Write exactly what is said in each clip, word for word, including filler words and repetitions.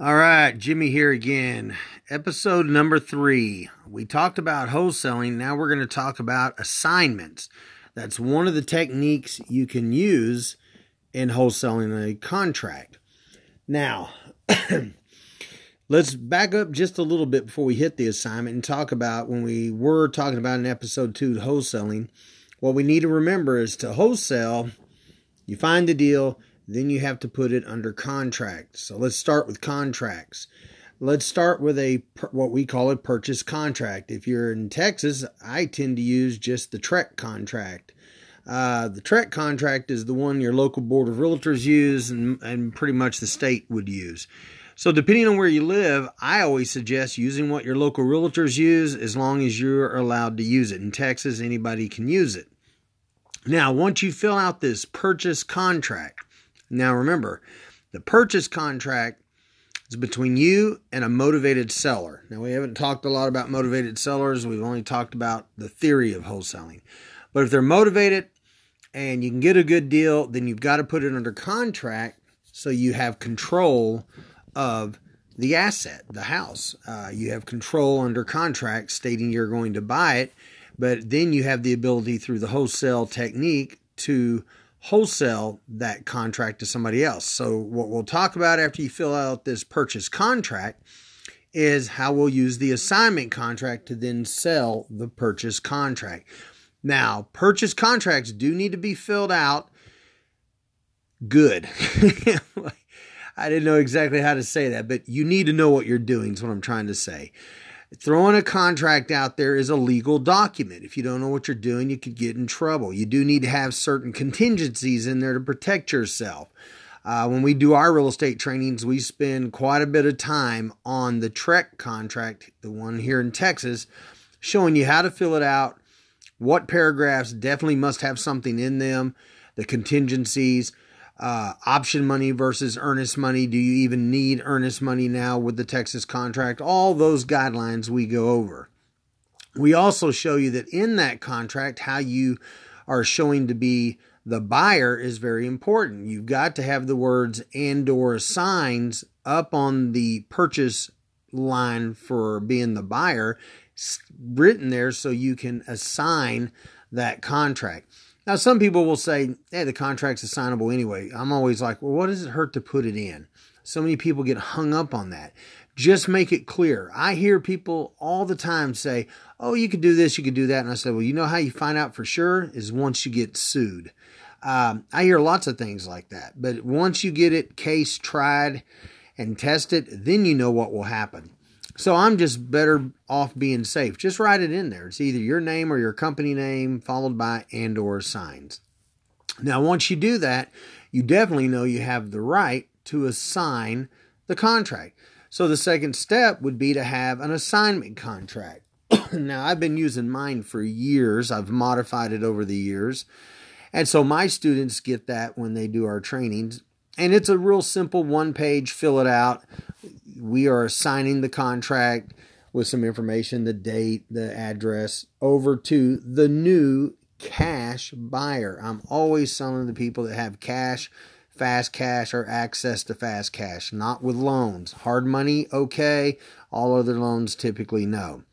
All right, Jimmy here again. Episode number three. We talked about wholesaling. Now we're going to talk about assignments. That's one of the techniques you can use in wholesaling a contract. Now, let's back up just a little bit before we hit the assignment and talk about when we were talking about in episode two, wholesaling. What we need to remember is to wholesale, you find the deal, then you have to put it under contract. So let's start with contracts. Let's start with a what we call a purchase contract. If you're in Texas, I tend to use just the T R E C contract. Uh, the T R E C contract is the one your local board of realtors use and, and pretty much the state would use. So depending on where you live, I always suggest using what your local realtors use as long as you're allowed to use it. In Texas, anybody can use it. Now, once you fill out this purchase contract, now remember, the purchase contract is between you and a motivated seller. Now, we haven't talked a lot about motivated sellers. We've only talked about the theory of wholesaling. But if they're motivated and you can get a good deal, then you've got to put it under contract so you have control of the asset, the house. Uh, you have control under contract stating you're going to buy it, but then you have the ability through the wholesale technique to wholesale that contract to somebody else. So what we'll talk about after you fill out this purchase contract is how we'll use the assignment contract to then sell the purchase contract. Now, purchase contracts do need to be filled out good. I didn't know exactly how to say that, but you need to know what you're doing is what I'm trying to say. Throwing a contract out there is a legal document. If you don't know what you're doing, you could get in trouble. You do need to have certain contingencies in there to protect yourself. Uh, when we do our real estate trainings, we spend quite a bit of time on the T R E C contract, the one here in Texas, showing you how to fill it out, what paragraphs definitely must have something in them, the contingencies, Uh, option money versus earnest money. Do you even need earnest money now with the Texas contract? All those guidelines we go over. We also show you that in that contract, how you are showing to be the buyer is very important. You've got to have the words and or assigns up on the purchase line for being the buyer written there so you can assign that contract. Now, some people will say, hey, the contract's assignable anyway. I'm always like, well, what does it hurt to put it in? So many people get hung up on that. Just make it clear. I hear people all the time say, oh, you could do this, you could do that. And I say, well, you know how you find out for sure is once you get sued. Um, I hear lots of things like that. But once you get it case tried and tested, then you know what will happen. So I'm just better off being safe. Just write it in there. It's either your name or your company name followed by and or assigns. Now, once you do that, you definitely know you have the right to assign the contract. So the second step would be to have an assignment contract. Now, I've been using mine for years. I've modified it over the years. And so my students get that when they do our trainings. And it's a real simple one page, fill it out. We are assigning the contract with some information, the date, the address, over to the new cash buyer. I'm always selling to people that have cash, fast cash, or access to fast cash, not with loans. Hard money, okay. All other loans, typically no.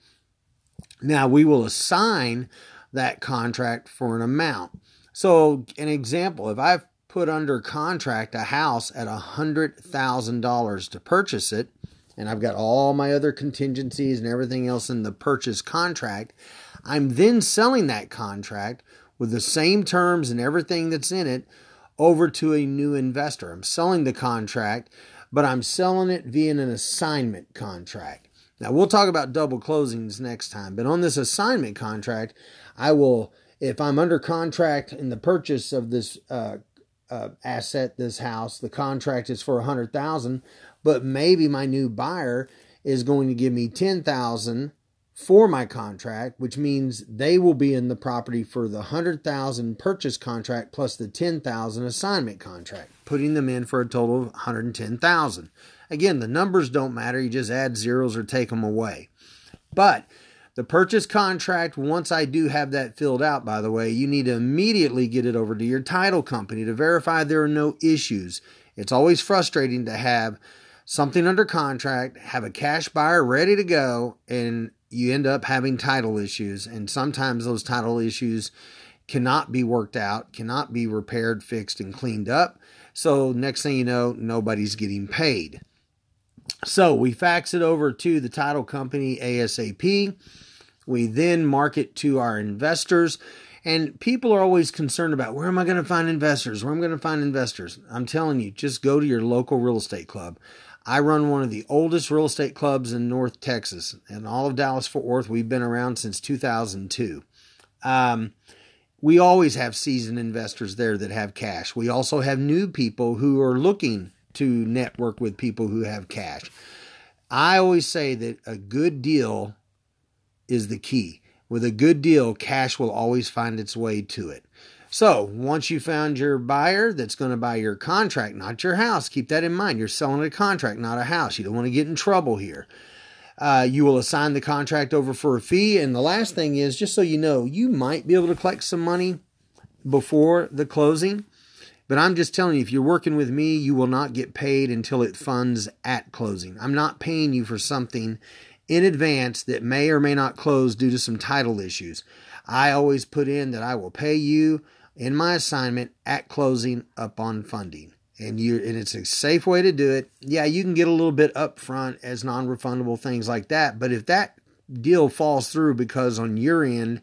Now, we will assign that contract for an amount. So, an example, if I've put under contract a house at one hundred thousand dollars to purchase it, and I've got all my other contingencies and everything else in the purchase contract, I'm then selling that contract with the same terms and everything that's in it over to a new investor. I'm selling the contract, but I'm selling it via an assignment contract. Now, we'll talk about double closings next time, but on this assignment contract, I will, if I'm under contract in the purchase of this uh Uh, asset, this house, the contract is for one hundred thousand dollars, but maybe my new buyer is going to give me ten thousand dollars for my contract, which means they will be in the property for the one hundred thousand dollars purchase contract plus the ten thousand dollars assignment contract, putting them in for a total of one hundred ten thousand dollars. Again, the numbers don't matter. You just add zeros or take them away. But the purchase contract, once I do have that filled out, by the way, you need to immediately get it over to your title company to verify there are no issues. It's always frustrating to have something under contract, have a cash buyer ready to go, and you end up having title issues. And sometimes those title issues cannot be worked out, cannot be repaired, fixed, and cleaned up. So next thing you know, nobody's getting paid. So we fax it over to the title company ASAP. We then market to our investors. And people are always concerned about, where am I going to find investors? Where am I going to find investors? I'm telling you, just go to your local real estate club. I run one of the oldest real estate clubs in North Texas. And all of Dallas-Fort Worth, we've been around since two thousand two. Um, we always have seasoned investors there that have cash. We also have new people who are looking to network with people who have cash. I always say that a good deal is the key. With a good deal, cash will always find its way to it. So once you found your buyer that's going to buy your contract, not your house, keep that in mind. You're selling a contract, not a house. You don't want to get in trouble here. Uh, you will assign the contract over for a fee. And the last thing is, just so you know, you might be able to collect some money before the closing. But I'm just telling you, if you're working with me, you will not get paid until it funds at closing. I'm not paying you for something in advance that may or may not close due to some title issues. I always put in that I will pay you in my assignment at closing upon funding. And you and it's a safe way to do it. Yeah, you can get a little bit upfront as non-refundable, things like that. But if that deal falls through because on your end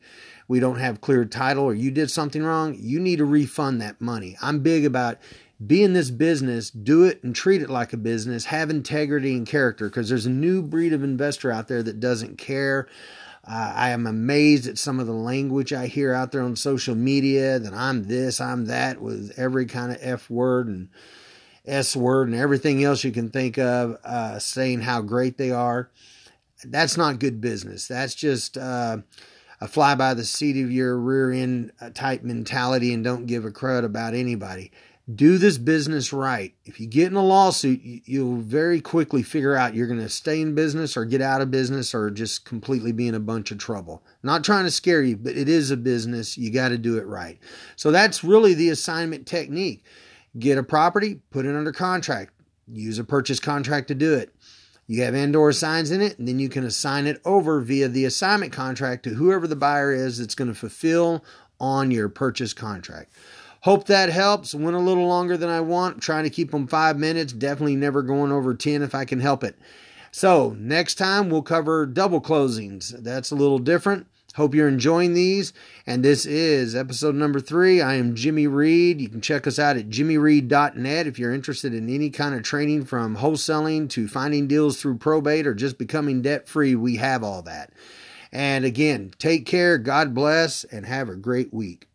we don't have clear title or you did something wrong, you need to refund that money. I'm big about be in this business, do it and treat it like a business, have integrity and character, because there's a new breed of investor out there that doesn't care. Uh, I am amazed at some of the language I hear out there on social media, that I'm this, I'm that, with every kind of F word and S word and everything else you can think of, uh, saying how great they are. That's not good business. That's just uh, a fly by the seat of your rear end type mentality and don't give a crud about anybody. Do this business right. If you get in a lawsuit, you'll very quickly figure out you're going to stay in business or get out of business or just completely be in a bunch of trouble. Not trying to scare you, but it is a business. You got to do it right. So that's really the assignment technique. Get a property, put it under contract. Use a purchase contract to do it. You have indoor signs in it, and then you can assign it over via the assignment contract to whoever the buyer is that's going to fulfill on your purchase contract. Hope that helps. Went a little longer than I want. I'm trying to keep them five minutes. Definitely never going over ten if I can help it. So next time we'll cover double closings. That's a little different. Hope you're enjoying these. And this is episode number three. I am Jimmy Reed. You can check us out at jimmy reed dot net if you're interested in any kind of training, from wholesaling to finding deals through probate or just becoming debt-free. We have all that. And again, take care. God bless and have a great week.